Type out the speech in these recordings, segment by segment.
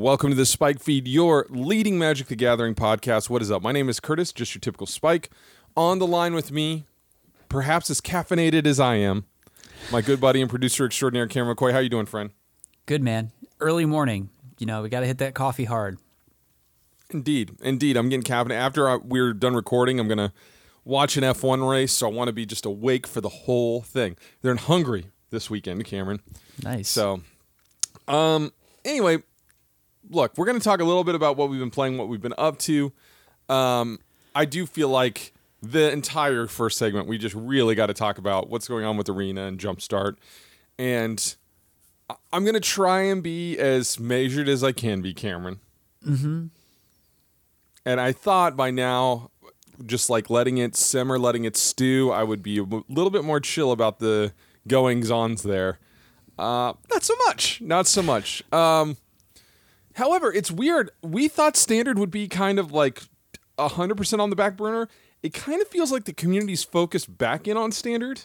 Welcome to the Spike Feed, your leading Magic: The Gathering podcast. What is up? My name is Curtis, just your typical Spike. On the line with me, perhaps as caffeinated as I am, my good buddy and producer extraordinaire, Cameron McCoy. How you doing, friend? Good, man. Early morning. You know, we got to hit that coffee hard. Indeed. I'm getting caffeinated. After we're done recording, I'm going to watch an F1 race, so I want to be just awake for the whole thing. They're in Hungary this weekend, Cameron. Nice. So, anyway, look, we're going to talk a little bit about what we've been playing, what we've been up to. I do feel like the entire first segment, we just really got to talk about what's going on with Arena and Jumpstart. And I'm going to try and be as measured as I can be, Cameron. Mm-hmm. And I thought by now, just like letting it simmer, letting it stew, I would be a little bit more chill about the goings-ons there. Not so much. However, it's weird. We thought Standard would be kind of like 100% on the back burner. It kind of feels like the community's focused back in on Standard.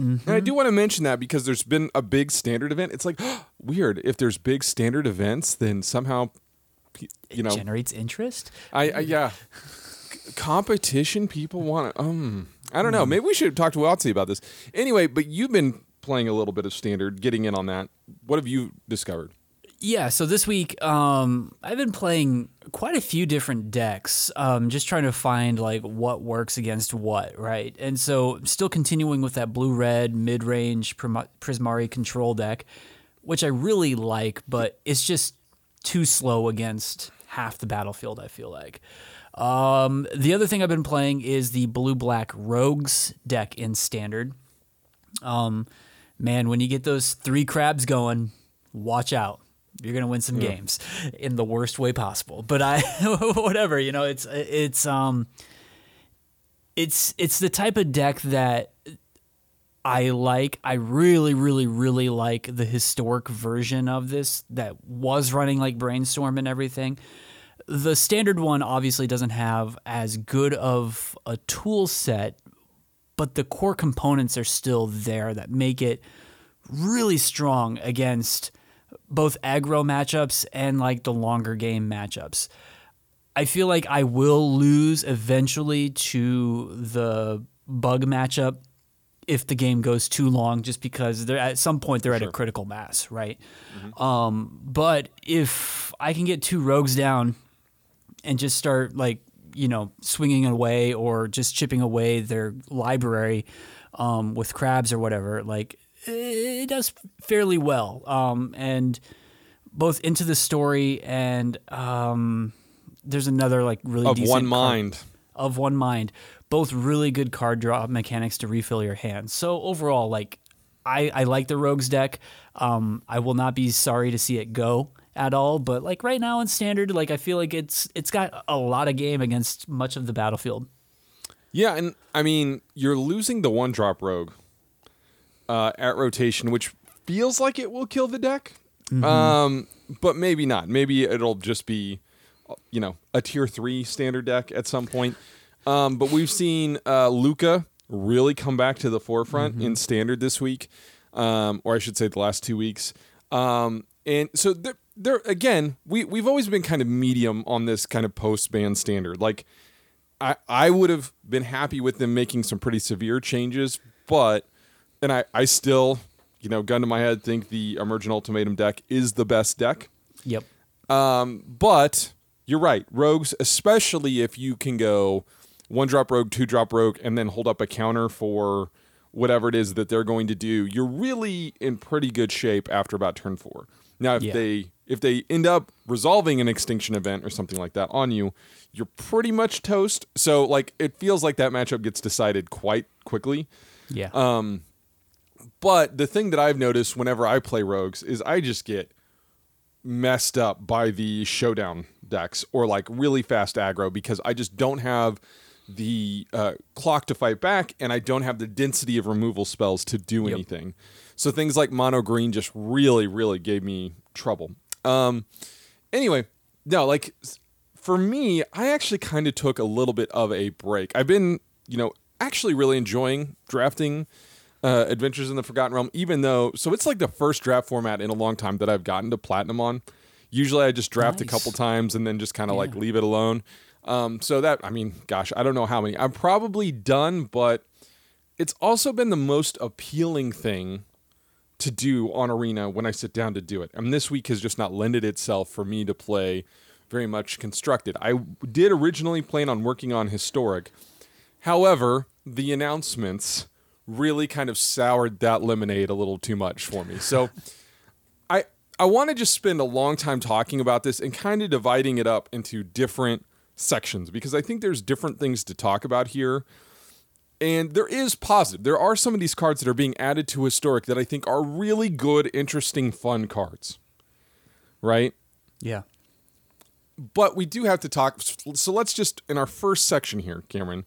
Mm-hmm. And I do want to mention that because there's been a big Standard event. It's like, weird. If there's big Standard events, then somehow, you know, it generates interest. Yeah. Competition people want to, I don't know. Maybe we should talk to Watsy about this. Anyway, but you've been playing a little bit of Standard, getting in on that. What have you discovered? Yeah, so this week I've been playing quite a few different decks, just trying to find like what works against what, right? And so still continuing with that blue-red mid-range Prismari control deck, which I really like, but it's just too slow against half the battlefield, I feel like. The other thing I've been playing is the blue-black Rogues deck in Standard. Man, when you get those three crabs going, watch out. You're going to win some games in the worst way possible. But whatever, you know, it's the type of deck that I like. I really, really, really like the Historic version of this that was running like Brainstorm and everything. The Standard one obviously doesn't have as good of a tool set, but the core components are still there that make it really strong against both aggro matchups and like the longer game matchups. I feel like I will lose eventually to the bug matchup if the game goes too long, just because at some point they're at a critical mass, right? Mm-hmm. But if I can get two rogues down and just start like, you know, swinging away or just chipping away their library with crabs or whatever, like it does fairly well. And both Into the Story and there's another like really decent Of One Mind. Both really good card draw mechanics to refill your hand. So overall, like I like the Rogues deck. I will not be sorry to see it go at all. But like right now in Standard, like I feel like it's got a lot of game against much of the battlefield. Yeah, and I mean you're losing the one drop rogue at rotation, which feels like it will kill the deck. Mm-hmm. But maybe not. Maybe it'll just be, you know, a tier 3 Standard deck at some point. But we've seen Luca really come back to the forefront in Standard this week, or I should say the last 2 weeks. And so there again, we've always been kind of medium on this kind of post-ban Standard. Like I would have been happy with them making some pretty severe changes, but and I still, you know, gun to my head, think the Emergent Ultimatum deck is the best deck. Yep. But you're right. Rogues, especially if you can go one-drop rogue, two-drop rogue, and then hold up a counter for whatever it is that they're going to do, you're really in pretty good shape after about turn 4. Now, if they end up resolving an extinction event or something like that on you, you're pretty much toast. So, like, it feels like that matchup gets decided quite quickly. Yeah. But the thing that I've noticed whenever I play Rogues is I just get messed up by the showdown decks or like really fast aggro because I just don't have the clock to fight back and I don't have the density of removal spells to do anything. So things like mono green just really, really gave me trouble. Anyway, no, like for me, I actually kind of took a little bit of a break. I've been, you know, actually really enjoying drafting Adventures in the Forgotten Realm, even though, so it's like the first draft format in a long time that I've gotten to Platinum on. Usually I just draft a couple times and then just kind of like leave it alone. So that, I mean, gosh, I don't know how many. I'm probably done, but it's also been the most appealing thing to do on Arena when I sit down to do it. And this week has just not lended itself for me to play very much constructed. I did originally plan on working on Historic. However, the announcements really kind of soured that lemonade a little too much for me. So I want to just spend a long time talking about this and kind of dividing it up into different sections, because I think there's different things to talk about here. And there is positive. There are some of these cards that are being added to Historic that I think are really good, interesting, fun cards. Right? Yeah. But we do have to talk. So let's just, in our first section here, Cameron,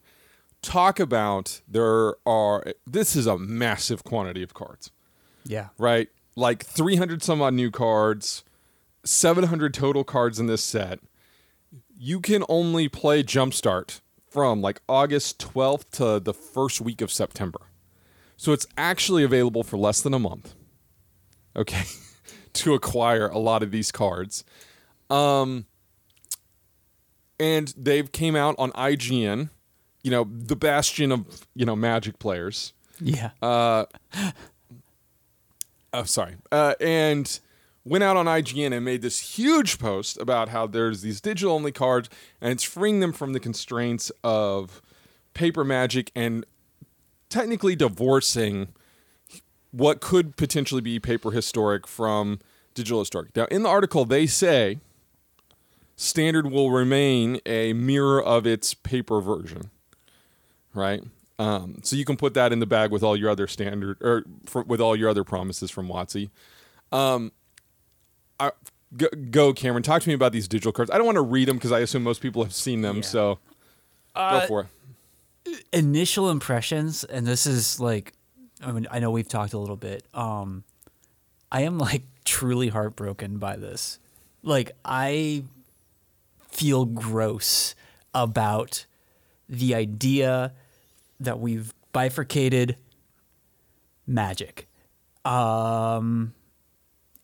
talk about this is a massive quantity of cards. Yeah. Right? Like 300 some odd new cards, 700 total cards in this set. You can only play Jumpstart from like August 12th to the first week of September. So it's actually available for less than a month. Okay. To acquire a lot of these cards. And they've came out on IGN, you know, the bastion of, you know, Magic players. Yeah. And went out on IGN and made this huge post about how there's these digital-only cards, and it's freeing them from the constraints of paper Magic and technically divorcing what could potentially be paper Historic from digital Historic. Now, in the article, they say Standard will remain a mirror of its paper version, right? So you can put that in the bag with all your other Standard, or with all your other promises from WotC. Go, Cameron. Talk to me about these digital cards. I don't want to read them because I assume most people have seen them. Yeah. So go for it. Initial impressions, and this is like, I mean, I know we've talked a little bit. I am like truly heartbroken by this. Like, I feel gross about the idea that we've bifurcated Magic.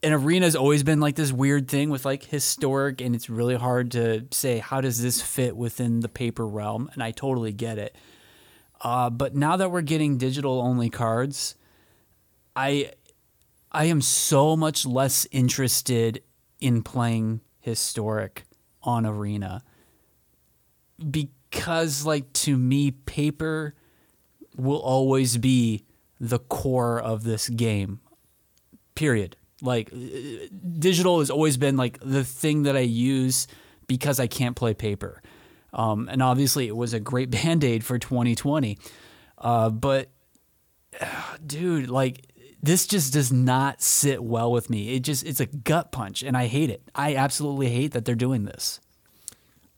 And Arena's always been like this weird thing with like Historic, and it's really hard to say how does this fit within the paper realm, and I totally get it. But now that we're getting digital only cards, I am so much less interested in playing Historic on Arena, because like, to me, paper will always be the core of this game, period. Like, digital has always been like the thing that I use because I can't play paper. And obviously it was a great Band-Aid for 2020. Dude, like, this just does not sit well with me. It's a gut punch, and I hate it. I absolutely hate that they're doing this.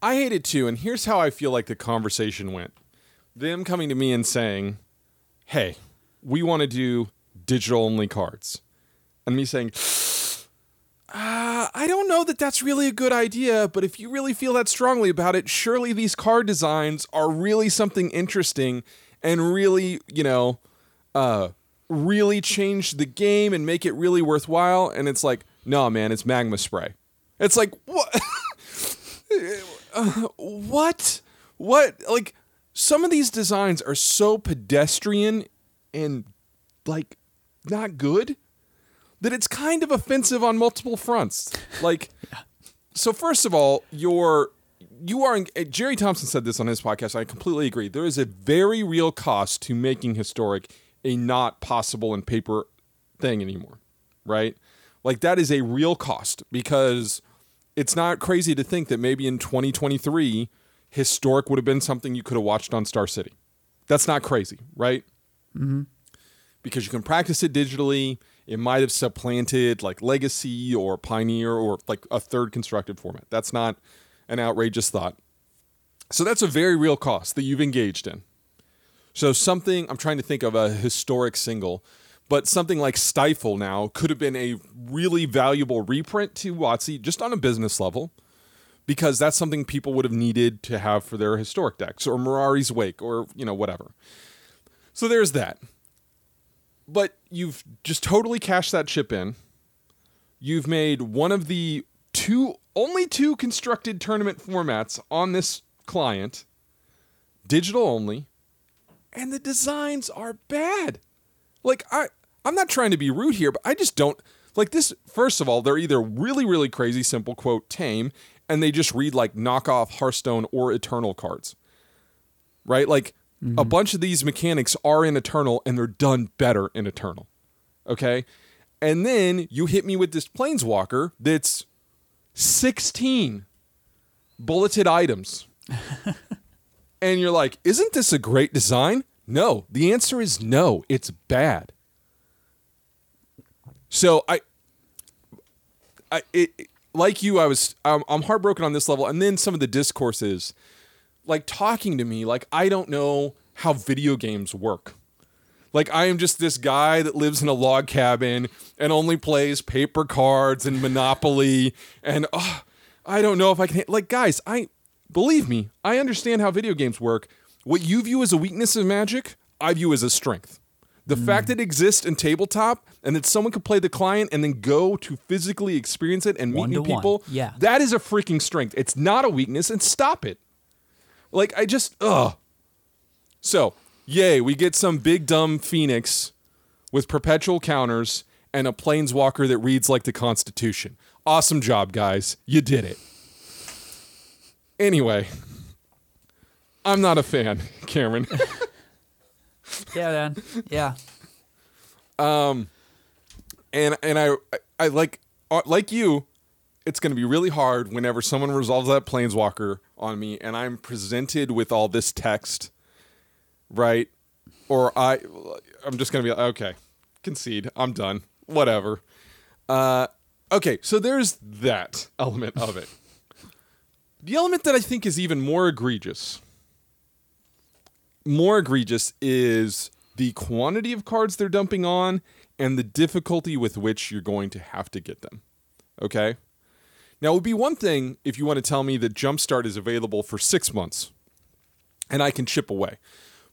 I hate it too. And here's how I feel like the conversation went. Them coming to me and saying, hey, we want to do digital only cards. And me saying, I don't know that that's really a good idea, but if you really feel that strongly about it, surely these card designs are really something interesting and really, you know, really change the game and make it really worthwhile. And it's like, no, man, it's Magma Spray. It's like, what? What? Like, some of these designs are so pedestrian and, like, not good that it's kind of offensive on multiple fronts. Like, So first of all, Jerry Thompson said this on his podcast, and I completely agree. There is a very real cost to making Historic a not possible in paper thing anymore, right? Like, that is a real cost, because it's not crazy to think that maybe in 2023, Historic would have been something you could have watched on Star City. That's not crazy, right? Mm-hmm. Because you can practice it digitally. It might have supplanted like Legacy or Pioneer or like a third constructed format. That's not an outrageous thought. So that's a very real cost that you've engaged in. So something, I'm trying to think of a Historic single, but something like Stifle now could have been a really valuable reprint to WotC just on a business level, because that's something people would have needed to have for their Historic decks, or Mirari's Wake, or, you know, whatever. So there's that. But you've just totally cashed that chip in. You've made one of the only two constructed tournament formats on this client, digital only, and the designs are bad. Like, I'm not trying to be rude here, but I just don't... Like, this, first of all, they're either really, really crazy, simple, quote, tame, and they just read, like, knockoff Hearthstone or Eternal cards. Right? Like, a bunch of these mechanics are in Eternal, and they're done better in Eternal. Okay? And then you hit me with this Planeswalker that's 16 bulleted items. And you're like, isn't this a great design? No. The answer is no. It's bad. So I'm heartbroken on this level. And then some of the discourses, like talking to me, like, I don't know how video games work. Like, I am just this guy that lives in a log cabin and only plays paper cards and Monopoly. And I don't know if I can, like, guys, believe me, I understand how video games work. What you view as a weakness of Magic, I view as a strength. The fact that it exists in tabletop and that someone could play the client and then go to physically experience it and meet new people, yeah. That is a freaking strength. It's not a weakness, and stop it. Like, I just, ugh. So, yay, we get some big dumb Phoenix with perpetual counters and a Planeswalker that reads like the Constitution. Awesome job, guys. You did it. Anyway, I'm not a fan, Cameron. Yeah, man. Yeah. And I like you, it's going to be really hard whenever someone resolves that Planeswalker on me and I'm presented with all this text, right? Or I'm just going to be like, okay, concede. I'm done. Whatever. Okay, so there's that element of it. The element that I think is even more egregious is the quantity of cards they're dumping on and the difficulty with which you're going to have to get them. Okay? Now, it would be one thing if you want to tell me that Jumpstart is available for 6 months and I can chip away.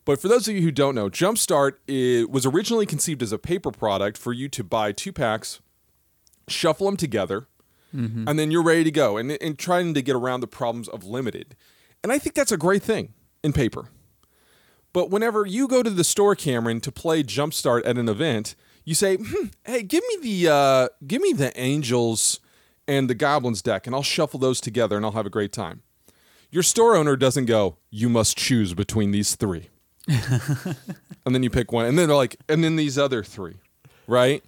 But for those of you who don't know, Jumpstart was originally conceived as a paper product for you to buy 2 packs, shuffle them together, and then you're ready to go and trying to get around the problems of limited. And I think that's a great thing in paper. But whenever you go to the store, Cameron, to play Jumpstart at an event, you say, "Hey, give me the Angels and the Goblins deck, and I'll shuffle those together, and I'll have a great time." Your store owner doesn't go, "You must choose between these three," and then you pick one, and then they're like, "And then these other three," right?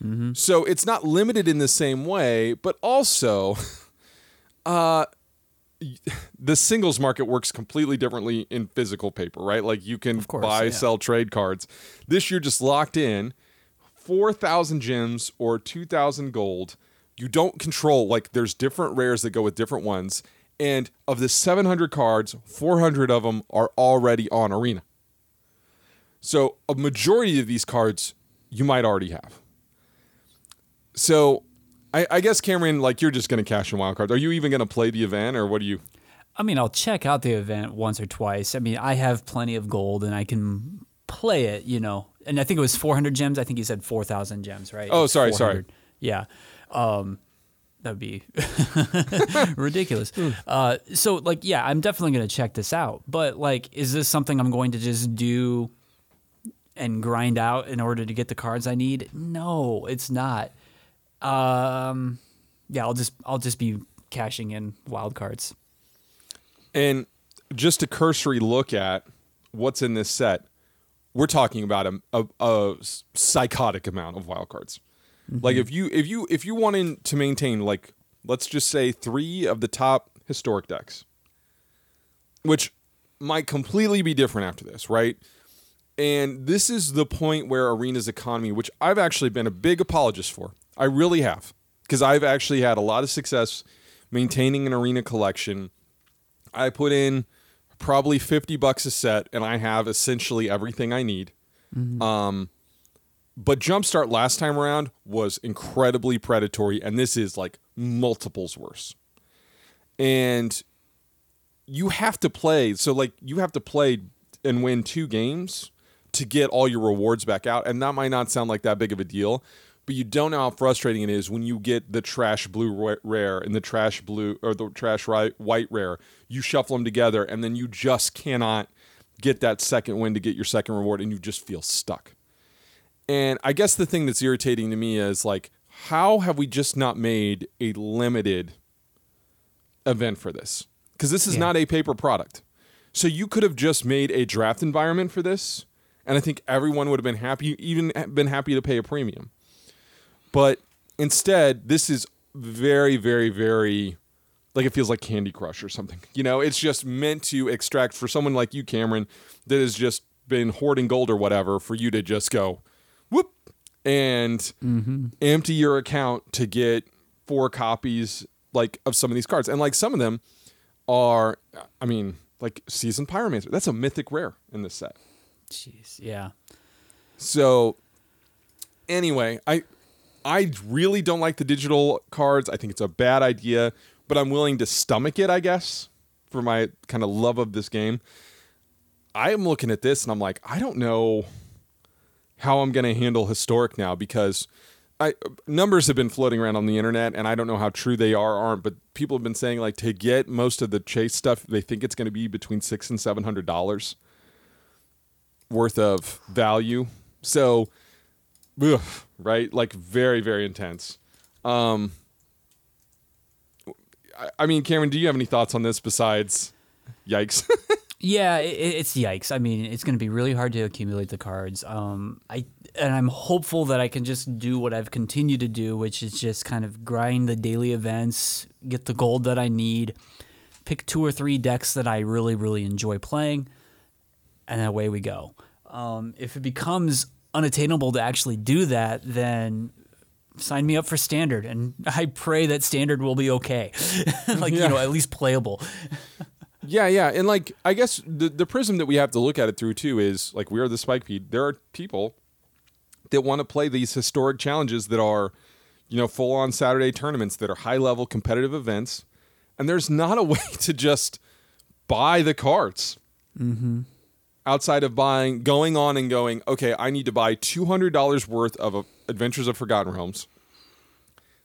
Mm-hmm. So it's not limited in the same way, but also, the singles market works completely differently in physical paper, right? Like, you can sell, trade cards. This year, just locked in 4,000 gems or 2,000 gold. You don't control, like, there's different rares that go with different ones. And of the 700 cards, 400 of them are already on Arena. So a majority of these cards you might already have. So I guess, Cameron, like, you're just going to cash in wild cards. Are you even going to play the event, or what do you... I mean, I'll check out the event once or twice. I mean, I have plenty of gold, and I can play it, you know. And I think it was 400 gems. I think you said 4,000 gems, right? Oh, sorry. Yeah. That would be ridiculous. So, like, yeah, I'm definitely going to check this out. But, like, is this something I'm going to just do and grind out in order to get the cards I need? No, it's not. Yeah, I'll just be cashing in wild cards. And just a cursory look at what's in this set, we're talking about a psychotic amount of wild cards. Mm-hmm. Like, if you wanted to maintain, like, let's just say 3 of the top historic decks, which might completely be different after this, right? And this is the point where Arena's economy, which I've actually been a big apologist for. I really have, because I've actually had a lot of success maintaining an Arena collection. I put in probably $50 a set, and I have essentially everything I need. Mm-hmm. But Jumpstart last time around was incredibly predatory, and this is like multiples worse. And you have to play. So, like, you have to play and win 2 games to get all your rewards back out, and that might not sound like that big of a deal. but you don't know how frustrating it is when you get the trash blue rare and the trash blue or the trash white rare. You shuffle them together and then you just cannot get that second win to get your second reward, and you just feel stuck. And I guess the thing that's irritating to me is, like, how have we just not made a limited event for this? Because this is not a paper product. So you could have just made a draft environment for this, and I think everyone would have been happy, even been happy to pay a premium. But instead, this is very, very, very, like, it feels like Candy Crush or something. You know, it's just meant to extract for someone like you, Cameron, that has just been hoarding gold or whatever, for you to just go, whoop, and empty your account to get 4 copies, like, of some of these cards. And, like, some of them are, I mean, like Citizen Pyromancer. That's a mythic rare in this set. Jeez, yeah. So, anyway, I really don't like the digital cards. I think it's a bad idea, but I'm willing to stomach it, I guess, for my kind of love of this game. I am looking at this, and I'm like, I don't know how I'm going to handle Historic now, because numbers have been floating around on the internet, and I don't know how true they are or aren't, but people have been saying, like, to get most of the chase stuff, they think it's going to be between $600 and $700 worth of value. So, ugh, right? Like, very, very intense. I mean, Cameron, do you have any thoughts on this besides yikes? Yeah, it's yikes. I mean, it's going to be really hard to accumulate the cards. I'm hopeful that I can just do what I've continued to do, which is just kind of grind the daily events, get the gold that I need, pick 2 or 3 decks that I really, really enjoy playing, and away we go. If it becomes unattainable to actually do that, then sign me up for standard, and I pray that standard will be okay. Like, you know, at least playable. Yeah. And, like, I guess the prism that we have to look at it through, too, is, like, we are the Spike Feed. There are people that want to play these historic challenges that are, you know, full-on Saturday tournaments that are high-level competitive events, and there's not a way to just buy the cards outside of buying, going on and going, okay, I need to buy $200 worth of Adventures of Forgotten Realms.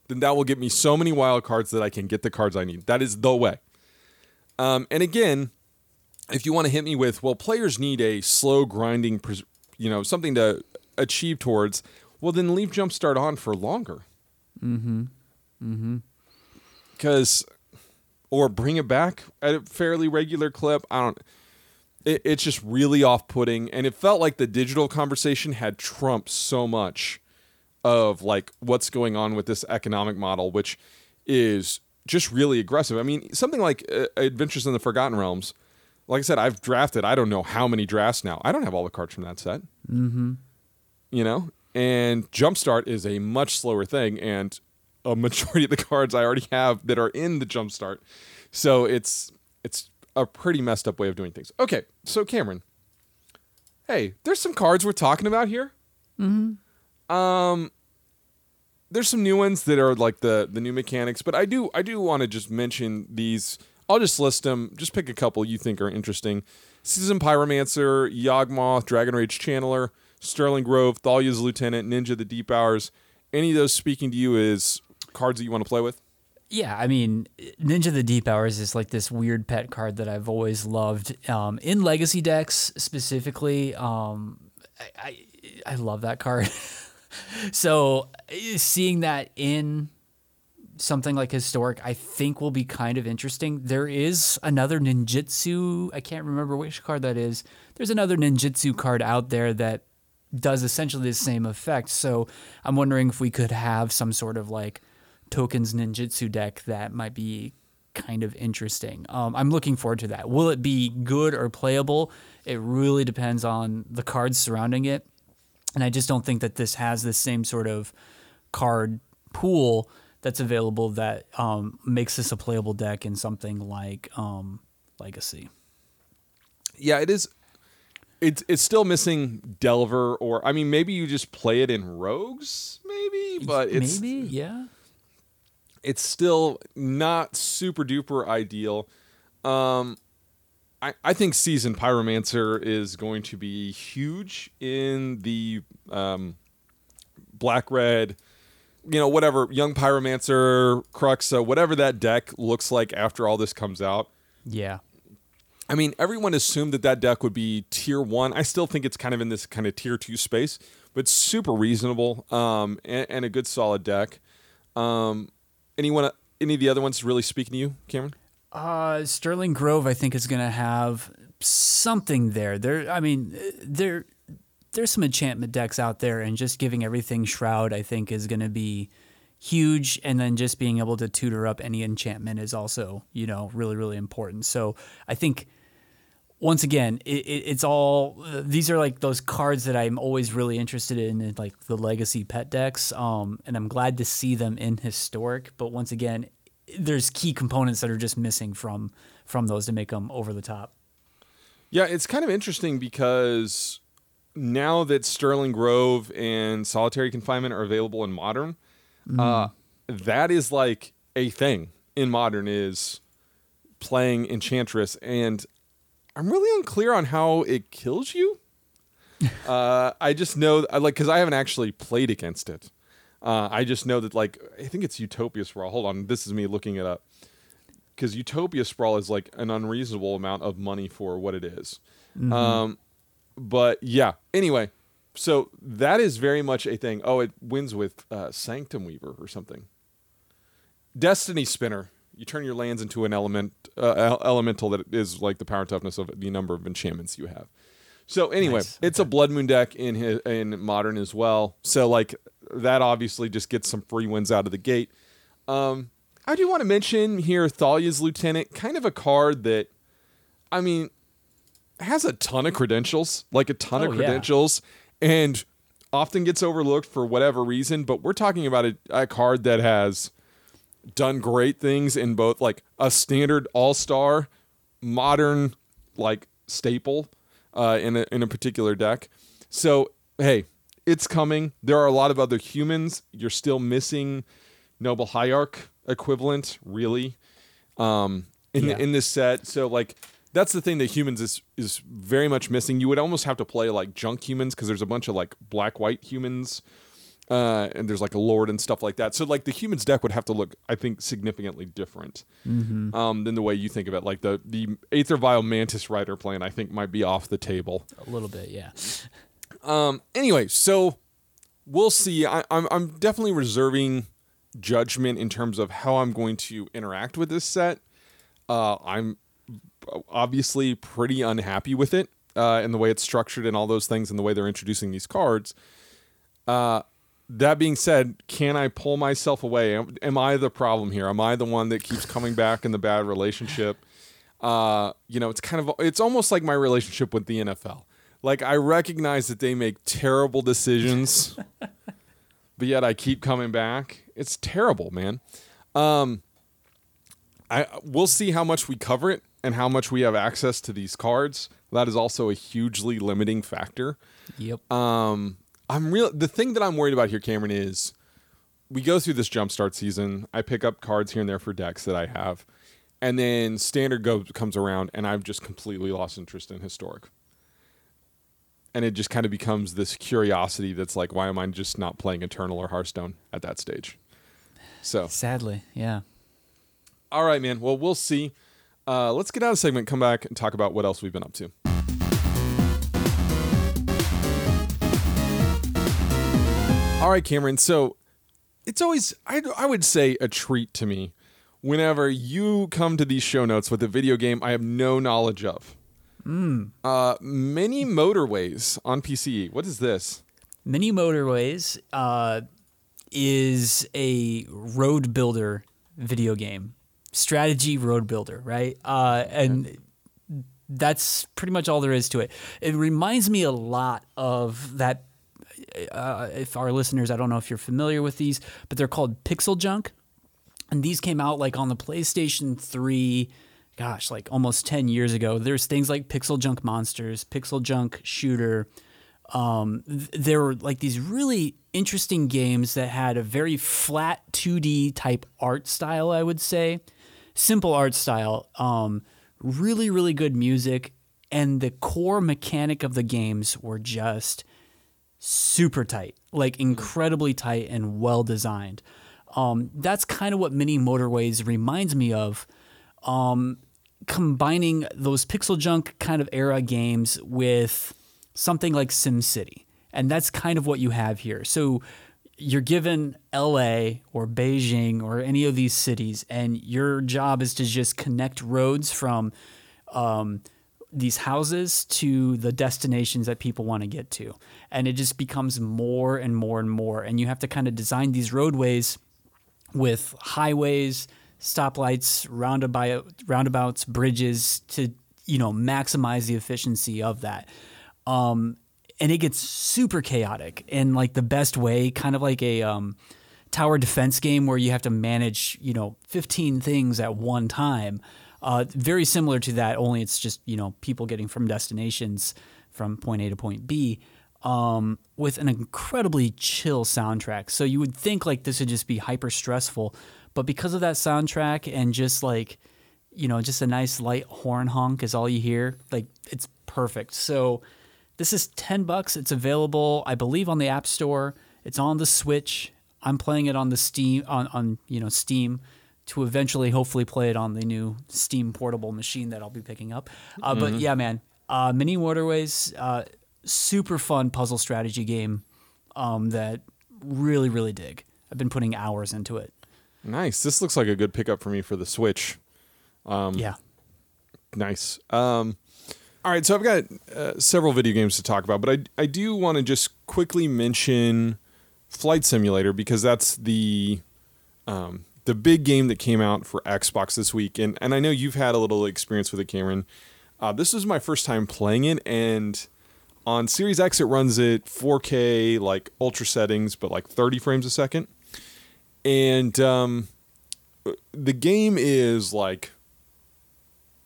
Then that will get me so many wild cards that I can get the cards I need. That is the way. And again, if you want to hit me with, well, players need a slow grinding, you know, something to achieve towards, well, then leave Jumpstart on for longer. Because, or bring it back at a fairly regular clip. I don't, it's just really off-putting. And it felt like the digital conversation had trumped so much of, like, what's going on with this economic model, which is just really aggressive. I mean, something like Adventures in the Forgotten Realms, like I said, I've drafted, I don't know how many drafts now. I don't have all the cards from that set. You know? And Jumpstart is a much slower thing, and a majority of the cards I already have that are in the Jumpstart. So it's a pretty messed up way of doing things. Okay, so Cameron, hey, there's some cards we're talking about here. There's some new ones that are like the new mechanics, but I do want to just mention these. I'll just list them. Just pick a couple you think are interesting. Citizen Pyromancer, Yawgmoth, Dragon Rage Channeler, Sterling Grove, Thalia's Lieutenant, Ninja of the Deep Hours. Any of those speaking to you as cards that you want to play with? Yeah, I mean, Ninja of the Deep Hours is like this weird pet card that I've always loved. In Legacy decks specifically, I love that card. So seeing that in something like Historic, I think will be kind of interesting. There is another ninjutsu. I can't remember which card that is. There's another ninjutsu card out there that does essentially the same effect. So I'm wondering if we could have some sort of like tokens ninjutsu deck that might be kind of interesting. I'm looking forward to that. Will it be good or playable? It really depends on the cards surrounding it. And I just don't think that this has the same sort of card pool that's available that makes this a playable deck in something like Legacy. Yeah, it is. It's still missing Delver, or I mean, maybe you just play it in Rogues, maybe. But it's maybe, yeah. It's still not super duper ideal. I think Seasoned Pyromancer is going to be huge in the black-red you know, whatever, Young Pyromancer, Cruxa, whatever that deck looks like after all this comes out. Yeah. I mean, everyone assumed that that deck would be tier one. I still think it's kind of in this kind of tier two space, but super reasonable and a good solid deck. Any of the other ones really speaking to you, Cameron? Sterling Grove, I think, is going to have something there. There's some enchantment decks out there, and just giving everything Shroud, I think, is going to be huge. And then just being able to tutor up any enchantment is also, you know, really, really important. So I think, once again, it's all, these are like those cards that I'm always really interested in like the legacy pet decks. And I'm glad to see them in Historic. But once again, there's key components that are just missing from those to make them over the top. Yeah, it's kind of interesting because now that Sterling Grove and Solitary Confinement are available in Modern, that is like a thing in Modern, is playing Enchantress, and I'm really unclear on how it kills you. I just know, like, because I haven't actually played against it. I just know that, like, I think it's Utopia Sprawl. Hold on, this is me looking it up. Because Utopia Sprawl is like an unreasonable amount of money for what it is. Mm-hmm. But yeah, anyway, so that is very much a thing. Oh, it wins with Sanctum Weaver or something. Destiny Spinner. You turn your lands into an elemental that is like the power toughness of the number of enchantments you have. So anyway, nice. It's a Blood Moon deck in Modern as well. So like that obviously just gets some free wins out of the gate. I do want to mention here Thalia's Lieutenant, kind of a card that, I mean, has a ton of credentials, and often gets overlooked for whatever reason. But we're talking about a card that has done great things in both like a standard all-star, Modern like staple in a particular deck. So, hey, it's coming. There are a lot of other humans. You're still missing Noble Hierarch equivalent, really, in this set. So, like, that's the thing that humans is very much missing. You would almost have to play like junk humans, because there's a bunch of like black-white humans. And there's like a lord and stuff like that. So like the humans deck would have to look, I think, significantly different than the way you think of it. Like the Aether Vial Mantis Rider plan, I think, might be off the table. A little bit, yeah. Anyway, so we'll see. I'm definitely reserving judgment in terms of how I'm going to interact with this set. I'm obviously pretty unhappy with it and the way it's structured and all those things and the way they're introducing these cards. That being said, can I pull myself away? Am I the problem here? Am I the one that keeps coming back in the bad relationship? You know, it's almost like my relationship with the NFL. Like, I recognize that they make terrible decisions, but yet I keep coming back. It's terrible, man. We'll see how much we cover it and how much we have access to these cards. That is also a hugely limiting factor. Yep. The thing that I'm worried about here, Cameron, is we go through this Jumpstart season. I pick up cards here and there for decks that I have, and then Standard comes around, and I've just completely lost interest in Historic. And it just kind of becomes this curiosity that's like, why am I just not playing Eternal or Hearthstone at that stage? So sadly, yeah. All right, man. Well, we'll see. Let's get out of the segment, come back, and talk about what else we've been up to. All right, Cameron, so it's always, I would say, a treat to me whenever you come to these show notes with a video game I have no knowledge of. Mini Motorways on PC. What is this? Mini Motorways is a road builder video game. Strategy road builder, right? And that's pretty much all there is to it. It reminds me a lot of that. If our listeners, I don't know if you're familiar with these, but they're called Pixel Junk. And these came out like on the PlayStation 3, gosh, like almost 10 years ago. There's things like Pixel Junk Monsters, Pixel Junk Shooter. There were like these really interesting games that had a very flat 2D type art style, I would say. Simple art style. Really, really good music. And the core mechanic of the games were just super tight, like incredibly tight and well designed. That's kind of what Mini Motorways reminds me of, combining those pixel junk kind of era games with something like SimCity. And that's kind of what you have here. So you're given LA or Beijing or any of these cities, and your job is to just connect roads from these houses to the destinations that people want to get to. And it just becomes more and more and more. And you have to kind of design these roadways with highways, stoplights, roundabouts, bridges to, you know, maximize the efficiency of that. And it gets super chaotic in like the best way, kind of like a tower defense game where you have to manage, you know, 15 things at one time. Very similar to that, only it's just, you know, people getting from destinations from point A to point B, with an incredibly chill soundtrack. So you would think like this would just be hyper stressful, but because of that soundtrack and just like, you know, just a nice light horn honk is all you hear. Like, it's perfect. So this is $10. It's available, I believe, on the App Store. It's on the Switch. I'm playing it on the Steam, on you know, Steam, to eventually hopefully play it on the new Steam portable machine that I'll be picking up. But yeah, man, Mini Motorways, super fun puzzle strategy game that really, really dig. I've been putting hours into it. Nice. This looks like a good pickup for me for the Switch. Yeah. Nice. All right, so I've got several video games to talk about, but I do want to just quickly mention Flight Simulator, because that's the big game that came out for Xbox this week. And I know you've had a little experience with it, Cameron. This was my first time playing it, and on Series X it runs at 4K, like ultra settings, but like 30 frames a second. And the game is like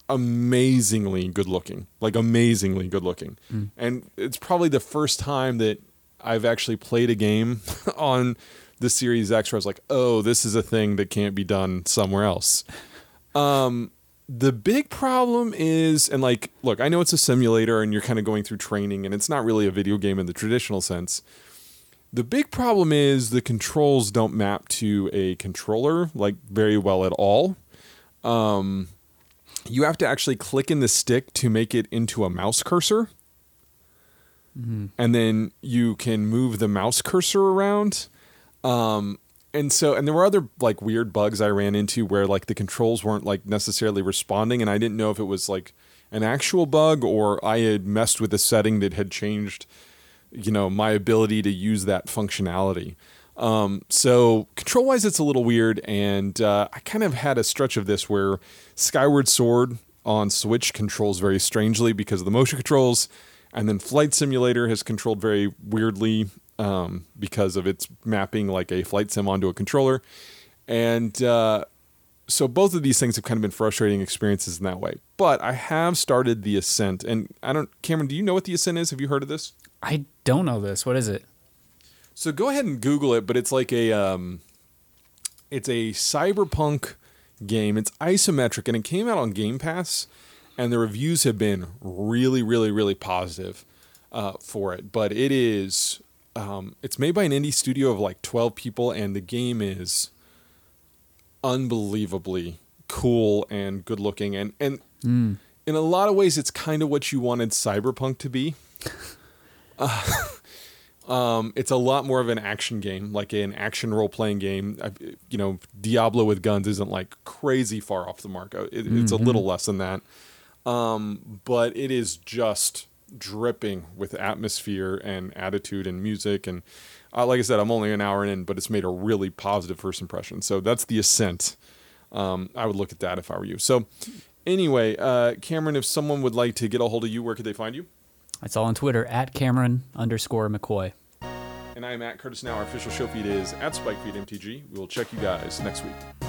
amazingly good looking, Mm. And it's probably the first time that I've actually played a game on the Series X where I was like, oh, this is a thing that can't be done somewhere else. The big problem is, and like, look, I know it's a simulator and you're kind of going through training and it's not really a video game in the traditional sense. The big problem is the controls don't map to a controller like very well at all. You have to actually click in the stick to make it into a mouse cursor. Mm-hmm. And then you can move the mouse cursor around. And there were other like weird bugs I ran into where like the controls weren't like necessarily responding. And I didn't know if it was like an actual bug or I had messed with a setting that had changed, you know, my ability to use that functionality. So control wise, it's a little weird. And, I kind of had a stretch of this where Skyward Sword on Switch controls very strangely because of the motion controls. And then Flight Simulator has controlled very weirdly, because of its mapping like a flight sim onto a controller. And, so both of these things have kind of been frustrating experiences in that way, but I have started The Ascent, and Cameron, do you know what The Ascent is? Have you heard of this? I don't know this. What is it? So go ahead and Google it, but it's like a it's a cyberpunk game. It's isometric, and it came out on Game Pass, and the reviews have been really, really, really positive for it. But it is it's made by an indie studio of like 12 people, and the game is unbelievably cool and good looking, and in a lot of ways, it's kind of what you wanted Cyberpunk to be. It's a lot more of an action game, like an action role-playing game. You know, Diablo with guns isn't like crazy far off the mark. It's a little less than that. But it is just dripping with atmosphere and attitude and music. And like I said, I'm only an hour in, but it's made a really positive first impression. So that's The Ascent. I would look at that if I were you. So anyway, Cameron, if someone would like to get a hold of you, where could they find you? It's all on Twitter, @Cameron_McCoy. And I'm @Curtis Nower. Our official show feed is @SpikeFeedMTG. We will check you guys next week.